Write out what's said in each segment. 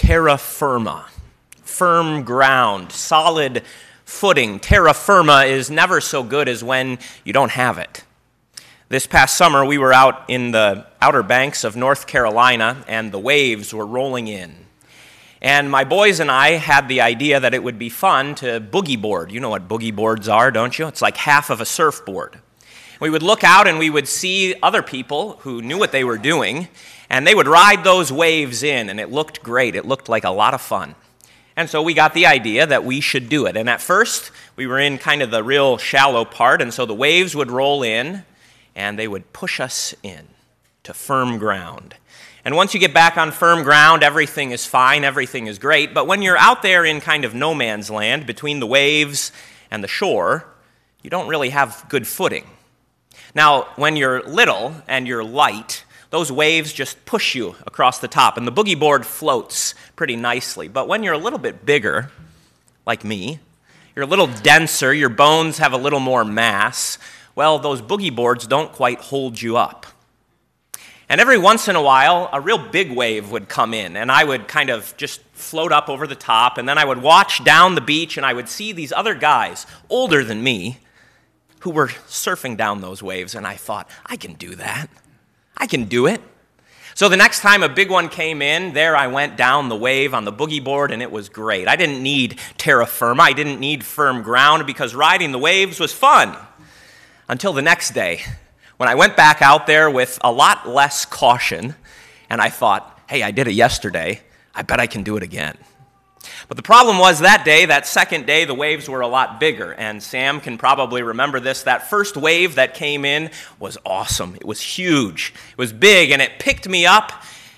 terra firma, firm ground, solid footing. Terra firma is never so good as when you don't have it. This past summer, we were out in the Outer Banks of North Carolina, and the waves were rolling in. And my boys and I had the idea that it would be fun to boogie board. You know what boogie boards are, don't you? It's like half of a surfboard. We would look out, and we would see other people who knew what they were doing, and they would ride those waves in, and it looked great. It looked like a lot of fun. And so we got the idea that we should do it. And at first, we were in kind of the real shallow part, and so the waves would roll in, and they would push us in to firm ground. And once you get back on firm ground, everything is fine, everything is great. But when you're out there in kind of no man's land between the waves and the shore, you don't really have good footing. Now, when you're little and you're light, those waves just push you across the top, and the boogie board floats pretty nicely. But when you're a little bit bigger, like me, you're a little denser, your bones have a little more mass, well, those boogie boards don't quite hold you up. And every once in a while, a real big wave would come in, and I would kind of just float up over the top, and then I would watch down the beach, and I would see these other guys, older than me, who were surfing down those waves, and I thought, I can do that. I can do it. So the next time a big one came in, there I went down the wave on the boogie board, and it was great. I didn't need terra firma. I didn't need firm ground, because riding the waves was fun. Until the next day, when I went back out there with a lot less caution, and I thought, hey, I did it yesterday. I bet I can do it again. But the problem was that day, that second day, the waves were a lot bigger, and Sam can probably remember this. That first wave that came in was awesome. It was huge. It was big, and it picked me up,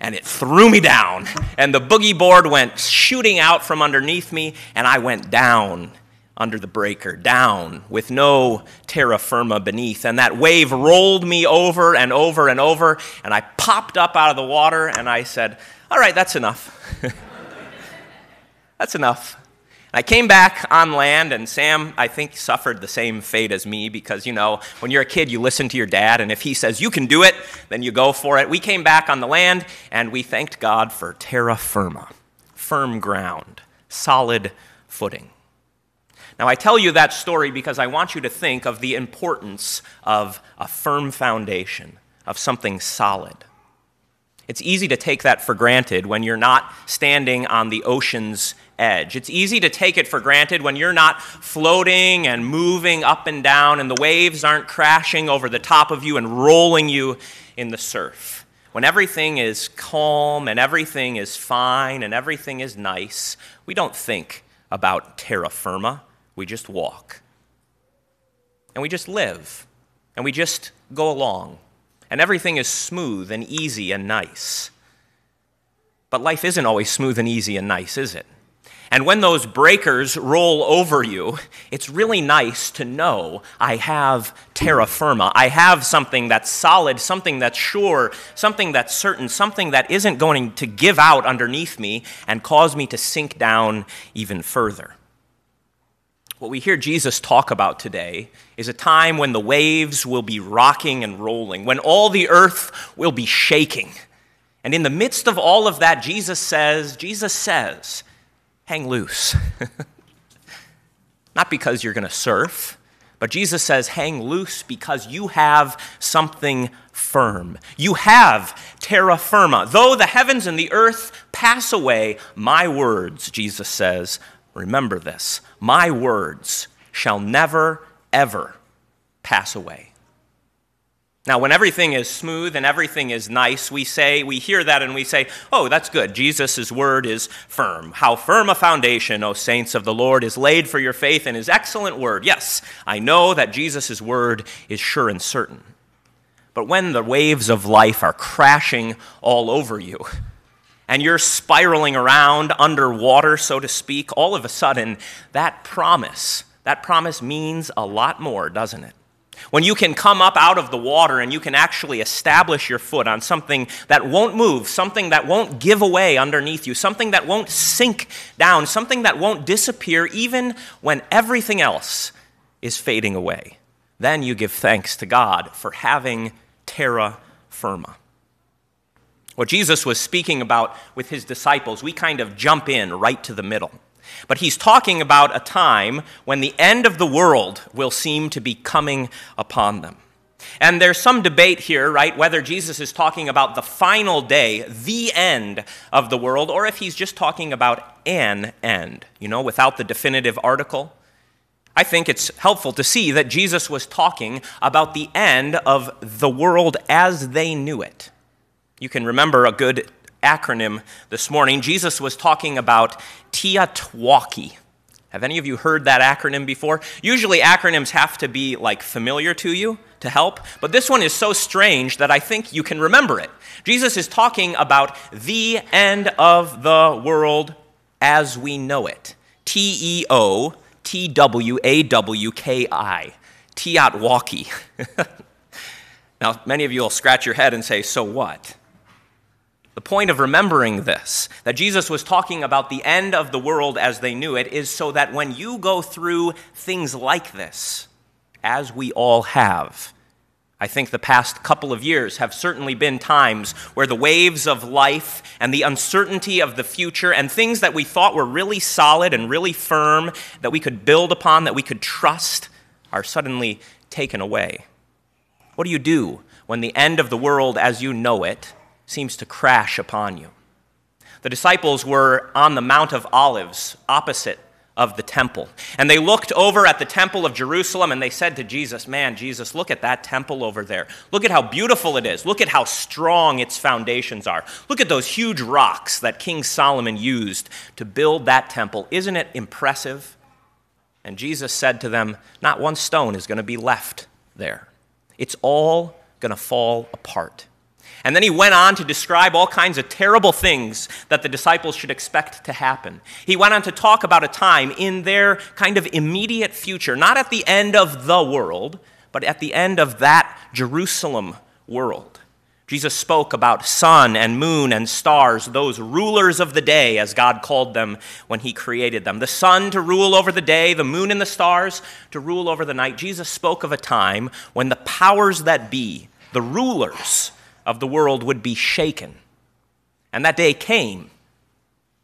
and it threw me down, and the boogie board went shooting out from underneath me, and I went down under the breaker, down with no terra firma beneath, and that wave rolled me over and over and over, and I popped up out of the water, and I said, all right, that's enough. That's enough. I came back on land, and Sam, I think, suffered the same fate as me because, you know, when you're a kid, you listen to your dad, and if he says you can do it, then you go for it. We came back on the land, and we thanked God for terra firma, firm ground, solid footing. Now, I tell you that story because I want you to think of the importance of a firm foundation, of something solid. It's easy to take that for granted when you're not standing on the ocean's edge. It's easy to take it for granted when you're not floating and moving up and down and the waves aren't crashing over the top of you and rolling you in the surf. When everything is calm and everything is fine and everything is nice, we don't think about terra firma. We just walk. And we just live. And we just go along. And everything is smooth and easy and nice. But life isn't always smooth and easy and nice, is it? And when those breakers roll over you, it's really nice to know I have terra firma. I have something that's solid, something that's sure, something that's certain, something that isn't going to give out underneath me and cause me to sink down even further. What we hear Jesus talk about today is a time when the waves will be rocking and rolling, when all the earth will be shaking. And in the midst of all of that, Jesus says, hang loose. Not because you're going to surf, but Jesus says, hang loose because you have something firm. You have terra firma. Though the heavens and the earth pass away, my words, Jesus says, remember this, my words shall never, ever pass away. Now, when everything is smooth and everything is nice, we hear that and we say, oh, that's good. Jesus' word is firm. How firm a foundation, O saints of the Lord, is laid for your faith in his excellent word. Yes, I know that Jesus' word is sure and certain. But when the waves of life are crashing all over you, and you're spiraling around underwater, so to speak, all of a sudden, that promise means a lot more, doesn't it? When you can come up out of the water and you can actually establish your foot on something that won't move, something that won't give away underneath you, something that won't sink down, something that won't disappear even when everything else is fading away, then you give thanks to God for having terra firma. What Jesus was speaking about with his disciples, we kind of jump in right to the middle. But he's talking about a time when the end of the world will seem to be coming upon them. And there's some debate here, right, whether Jesus is talking about the final day, the end of the world, or if he's just talking about an end, you know, without the definitive article. I think it's helpful to see that Jesus was talking about the end of the world as they knew it. You can remember a good acronym this morning. Jesus was talking about Teotwaki. Have any of you heard that acronym before? Usually acronyms have to be like familiar to you to help, but this one is so strange that I think you can remember it. Jesus is talking about the end of the world as we know it. Teotwaki. Teotwaki. Now, many of you will scratch your head and say, so what? The point of remembering this, that Jesus was talking about the end of the world as they knew it, is so that when you go through things like this, as we all have, I think the past couple of years have certainly been times where the waves of life and the uncertainty of the future and things that we thought were really solid and really firm, that we could build upon, that we could trust, are suddenly taken away. What do you do when the end of the world as you know it seems to crash upon you? The disciples were on the Mount of Olives, opposite of the temple. And they looked over at the temple of Jerusalem and they said to Jesus, man, Jesus, look at that temple over there. Look at how beautiful it is. Look at how strong its foundations are. Look at those huge rocks that King Solomon used to build that temple. Isn't it impressive? And Jesus said to them, not one stone is going to be left there. It's all going to fall apart. And then he went on to describe all kinds of terrible things that the disciples should expect to happen. He went on to talk about a time in their kind of immediate future, not at the end of the world, but at the end of that Jerusalem world. Jesus spoke about sun and moon and stars, those rulers of the day, as God called them when he created them. The sun to rule over the day, the moon and the stars to rule over the night. Jesus spoke of a time when the powers that be, the rulers of the world, would be shaken. And that day came,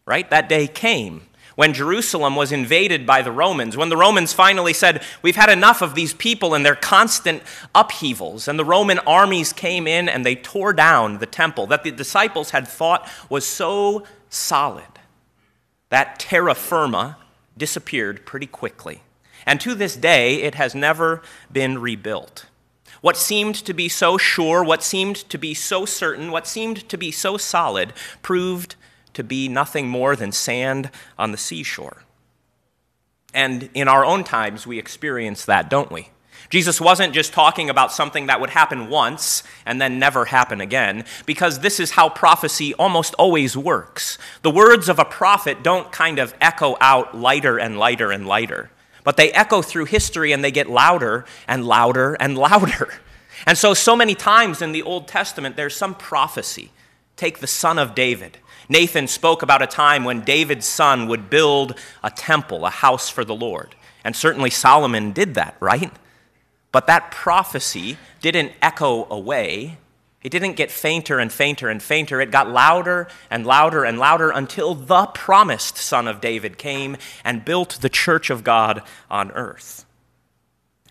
right? That day came when Jerusalem was invaded by the Romans, when the Romans finally said, we've had enough of these people and their constant upheavals, and the Roman armies came in and they tore down the temple that the disciples had thought was so solid. That terra firma disappeared pretty quickly. And to this day, it has never been rebuilt. What seemed to be so sure, what seemed to be so certain, what seemed to be so solid, proved to be nothing more than sand on the seashore. And in our own times, we experience that, don't we? Jesus wasn't just talking about something that would happen once and then never happen again, because this is how prophecy almost always works. The words of a prophet don't kind of echo out lighter and lighter and lighter, but they echo through history and they get louder and louder and louder. And so many times in the Old Testament, there's some prophecy. Take the son of David. Nathan spoke about a time when David's son would build a temple, a house for the Lord. And certainly Solomon did that, right? But that prophecy didn't echo away. It didn't get fainter and fainter and fainter. It got louder and louder and louder until the promised son of David came and built the church of God on earth.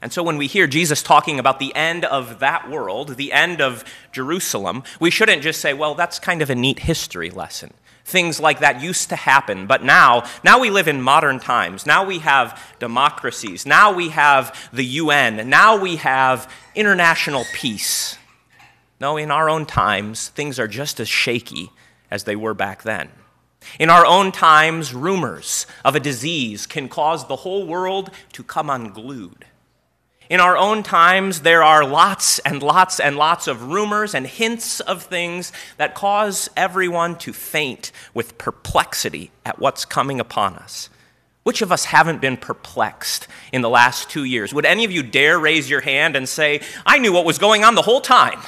And so when we hear Jesus talking about the end of that world, the end of Jerusalem, we shouldn't just say, well, that's kind of a neat history lesson. Things like that used to happen, but now we live in modern times. Now we have democracies. Now we have the UN. Now we have international peace. No, in our own times, things are just as shaky as they were back then. In our own times, rumors of a disease can cause the whole world to come unglued. In our own times, there are lots and lots and lots of rumors and hints of things that cause everyone to faint with perplexity at what's coming upon us. Which of us haven't been perplexed in the last 2 years? Would any of you dare raise your hand and say, I knew what was going on the whole time?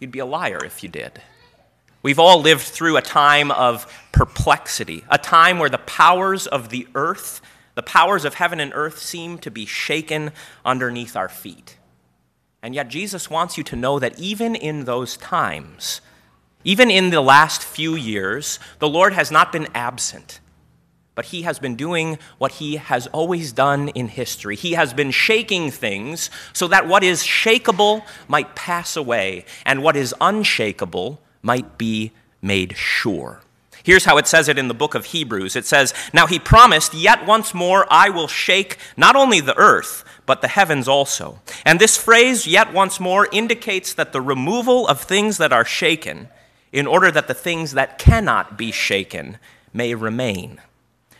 You'd be a liar if you did. We've all lived through a time of perplexity, a time where the powers of the earth, the powers of heaven and earth, seem to be shaken underneath our feet. And yet Jesus wants you to know that even in those times, Even in the last few years, the Lord has not been absent, but he has been doing what he has always done in history. He has been shaking things so that what is shakeable might pass away, and what is unshakable might be made sure. Here's how it says it in the book of Hebrews. It says, "Now he promised, yet once more I will shake not only the earth, but the heavens also." And this phrase, "yet once more," indicates that the removal of things that are shaken in order that the things that cannot be shaken may remain.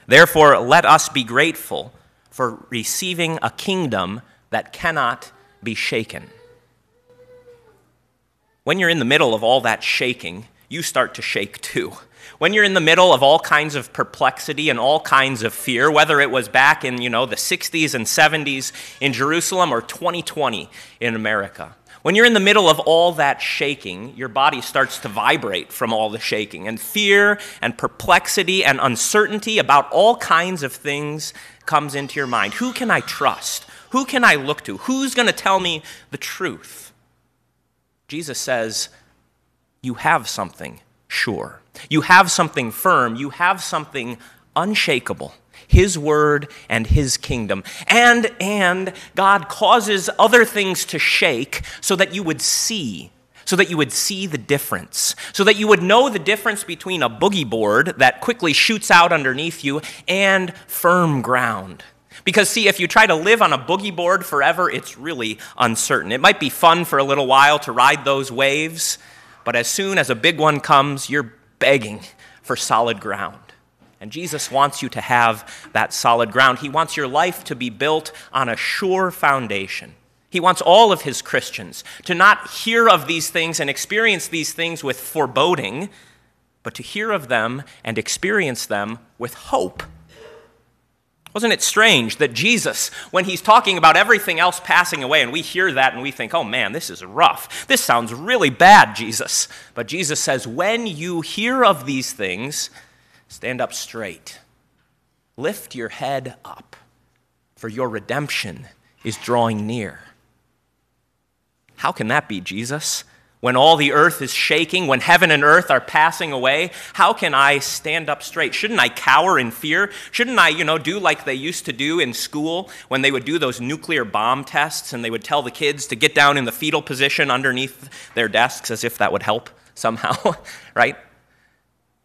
Therefore, let us be grateful for receiving a kingdom that cannot be shaken. When you're in the middle of all that shaking, you start to shake too. When you're in the middle of all kinds of perplexity and all kinds of fear, whether it was back in, the 60s and 70s in Jerusalem or 2020 in America, when you're in the middle of all that shaking, your body starts to vibrate from all the shaking, and fear and perplexity and uncertainty about all kinds of things comes into your mind. Who can I trust? Who can I look to? Who's going to tell me the truth? Jesus says, you have something sure. You have something firm. You have something unshakable. His word and his kingdom. And God causes other things to shake so that you would see the difference, so that you would know the difference between a boogie board that quickly shoots out underneath you and firm ground. Because, see, if you try to live on a boogie board forever, it's really uncertain. It might be fun for a little while to ride those waves, but as soon as a big one comes, you're begging for solid ground. And Jesus wants you to have that solid ground. He wants your life to be built on a sure foundation. He wants all of his Christians to not hear of these things and experience these things with foreboding, but to hear of them and experience them with hope. Wasn't it strange that Jesus, when he's talking about everything else passing away, and we hear that and we think, oh man, this is rough. This sounds really bad, Jesus. But Jesus says, when you hear of these things, stand up straight. Lift your head up, for your redemption is drawing near. How can that be, Jesus? When all the earth is shaking, when heaven and earth are passing away, how can I stand up straight? Shouldn't I cower in fear? Shouldn't I, do like they used to do in school when they would do those nuclear bomb tests and they would tell the kids to get down in the fetal position underneath their desks as if that would help somehow, right?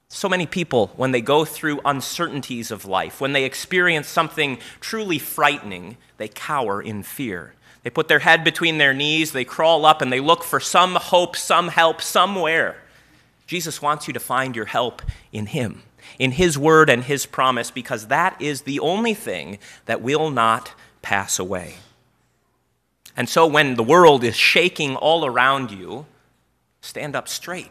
So many people, when they go through uncertainties of life, when they experience something truly frightening, they cower in fear. They put their head between their knees, they crawl up, and they look for some hope, some help, somewhere. Jesus wants you to find your help in him, in his word and his promise, because that is the only thing that will not pass away. And so when the world is shaking all around you, stand up straight.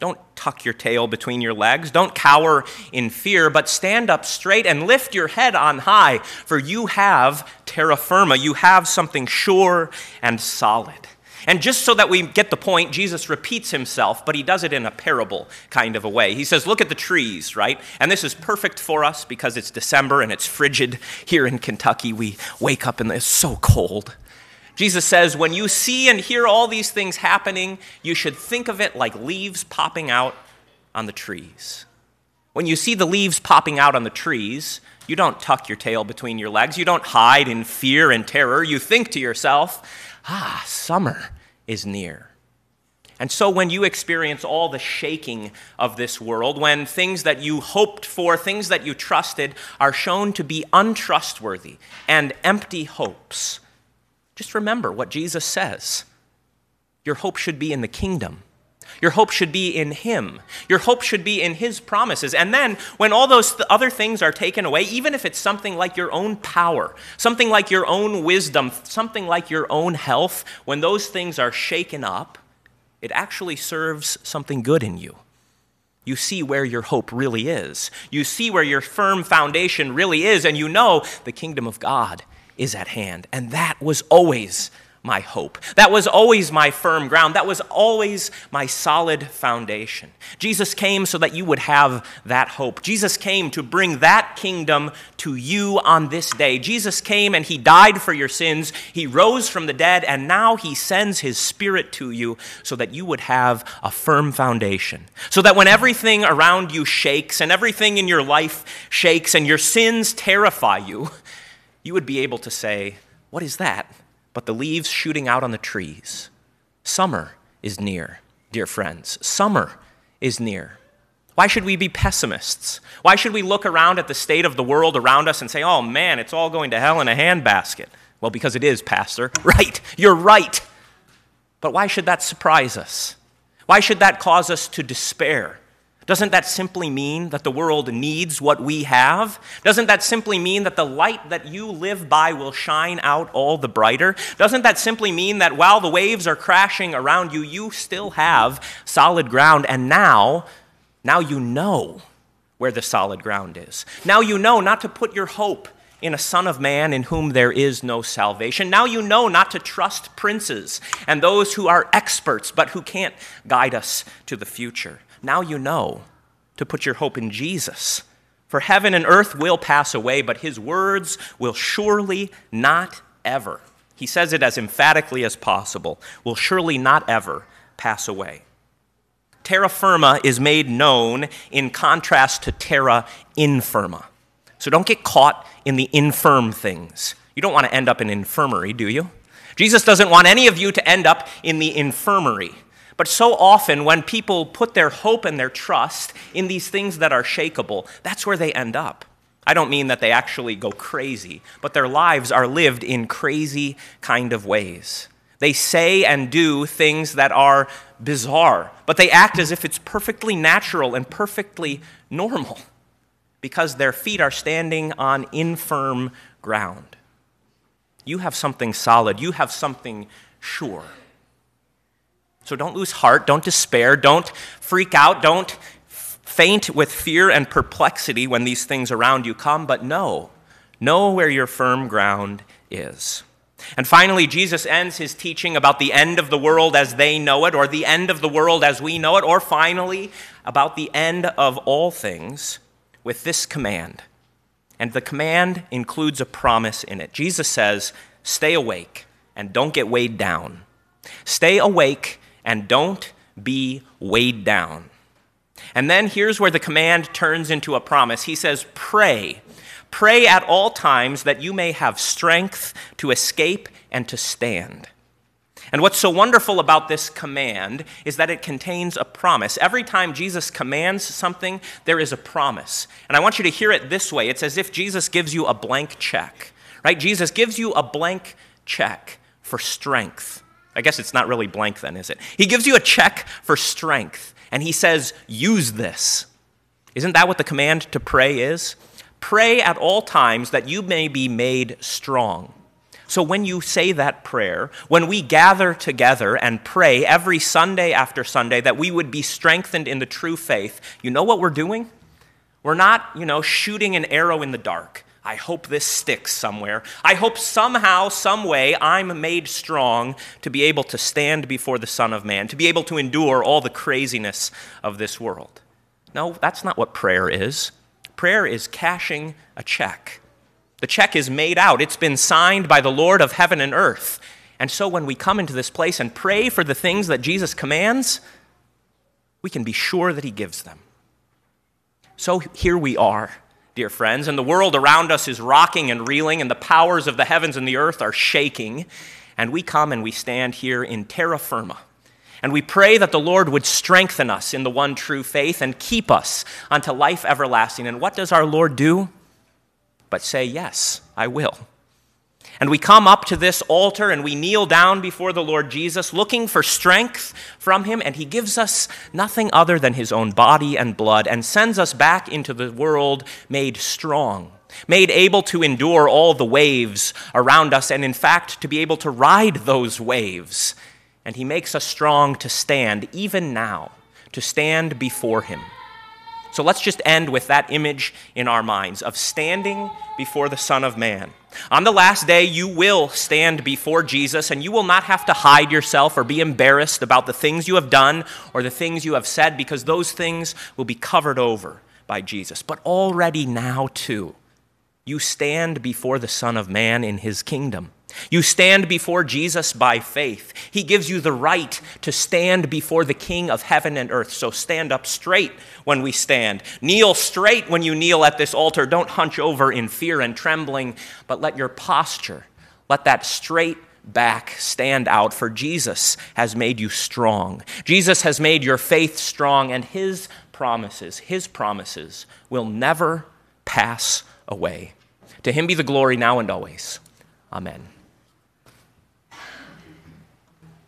Don't tuck your tail between your legs. Don't cower in fear, but stand up straight and lift your head on high, for you have terra firma. You have something sure and solid. And just so that we get the point, Jesus repeats himself, but he does it in a parable kind of a way. He says, look at the trees, right? And this is perfect for us because it's December and it's frigid here in Kentucky. We wake up and it's so cold. Jesus says, when you see and hear all these things happening, you should think of it like leaves popping out on the trees. When you see the leaves popping out on the trees, you don't tuck your tail between your legs. You don't hide in fear and terror. You think to yourself, summer is near. And so when you experience all the shaking of this world, when things that you hoped for, things that you trusted, are shown to be untrustworthy and empty hopes, just remember what Jesus says. Your hope should be in the kingdom. Your hope should be in him. Your hope should be in his promises. And then when all those other things are taken away, even if it's something like your own power, something like your own wisdom, something like your own health, when those things are shaken up, it actually serves something good in you. You see where your hope really is. You see where your firm foundation really is, and you know the kingdom of God is at hand. And that was always my hope. That was always my firm ground. That was always my solid foundation. Jesus came so that you would have that hope. Jesus came to bring that kingdom to you on this day. Jesus came and he died for your sins. He rose from the dead, and now he sends his Spirit to you so that you would have a firm foundation. So that when everything around you shakes and everything in your life shakes and your sins terrify you, you would be able to say, "What is that? But the leaves shooting out on the trees." Summer is near, dear friends. Summer is near. Why should we be pessimists? Why should we look around at the state of the world around us and say, "Oh man, it's all going to hell in a handbasket"? Well, because it is, Pastor. Right, you're right. But why should that surprise us? Why should that cause us to despair? Doesn't that simply mean that the world needs what we have? Doesn't that simply mean that the light that you live by will shine out all the brighter? Doesn't that simply mean that while the waves are crashing around you, you still have solid ground? And now you know where the solid ground is. Now you know not to put your hope in a son of man in whom there is no salvation. Now you know not to trust princes and those who are experts but who can't guide us to the future. Now you know to put your hope in Jesus. For heaven and earth will pass away, but his words will surely not ever. He says it as emphatically as possible. Will surely not ever pass away. Terra firma is made known in contrast to terra infirma. So don't get caught in the infirm things. You don't want to end up in infirmary, do you? Jesus doesn't want any of you to end up in the infirmary. But so often when people put their hope and their trust in these things that are shakeable, that's where they end up. I don't mean that they actually go crazy, but their lives are lived in crazy kind of ways. They say and do things that are bizarre, but they act as if it's perfectly natural and perfectly normal because their feet are standing on infirm ground. You have something solid. You have something sure. So don't lose heart, don't despair, don't freak out, don't faint with fear and perplexity when these things around you come, but know where your firm ground is. And finally, Jesus ends his teaching about the end of the world as they know it, or the end of the world as we know it, or finally, about the end of all things with this command. And the command includes a promise in it. Jesus says, "Stay awake and don't get weighed down. Stay awake and don't be weighed down." And then here's where the command turns into a promise. He says, "Pray. Pray at all times that you may have strength to escape and to stand." And what's so wonderful about this command is that it contains a promise. Every time Jesus commands something, there is a promise. And I want you to hear it this way. It's as if Jesus gives you a blank check, right? Jesus gives you a blank check for strength. I guess it's not really blank then, is it? He gives you a check for strength, and he says, use this. Isn't that what the command to pray is? Pray at all times that you may be made strong. So when you say that prayer, when we gather together and pray every Sunday after Sunday that we would be strengthened in the true faith, you know what we're doing? We're not, shooting an arrow in the dark. I hope this sticks somewhere. I hope somehow, some way, I'm made strong to be able to stand before the Son of Man, to be able to endure all the craziness of this world. No, that's not what prayer is. Prayer is cashing a check. The check is made out. It's been signed by the Lord of heaven and earth. And so when we come into this place and pray for the things that Jesus commands, we can be sure that he gives them. So here we are, dear friends, and the world around us is rocking and reeling, and the powers of the heavens and the earth are shaking, and we come and we stand here in terra firma, and we pray that the Lord would strengthen us in the one true faith and keep us unto life everlasting. And what does our Lord do? But say, yes, I will. And we come up to this altar and we kneel down before the Lord Jesus, looking for strength from him, and he gives us nothing other than his own body and blood and sends us back into the world made strong, made able to endure all the waves around us, and in fact, to be able to ride those waves. And he makes us strong to stand, even now, to stand before him. So let's just end with that image in our minds of standing before the Son of Man. On the last day, you will stand before Jesus, and you will not have to hide yourself or be embarrassed about the things you have done or the things you have said, because those things will be covered over by Jesus. But already now, too, you stand before the Son of Man in his kingdom. You stand before Jesus by faith. He gives you the right to stand before the King of heaven and earth. So stand up straight when we stand. Kneel straight when you kneel at this altar. Don't hunch over in fear and trembling, but let your posture, let that straight back stand out, for Jesus has made you strong. Jesus has made your faith strong, and his promises will never pass away. To him be the glory now and always. Amen.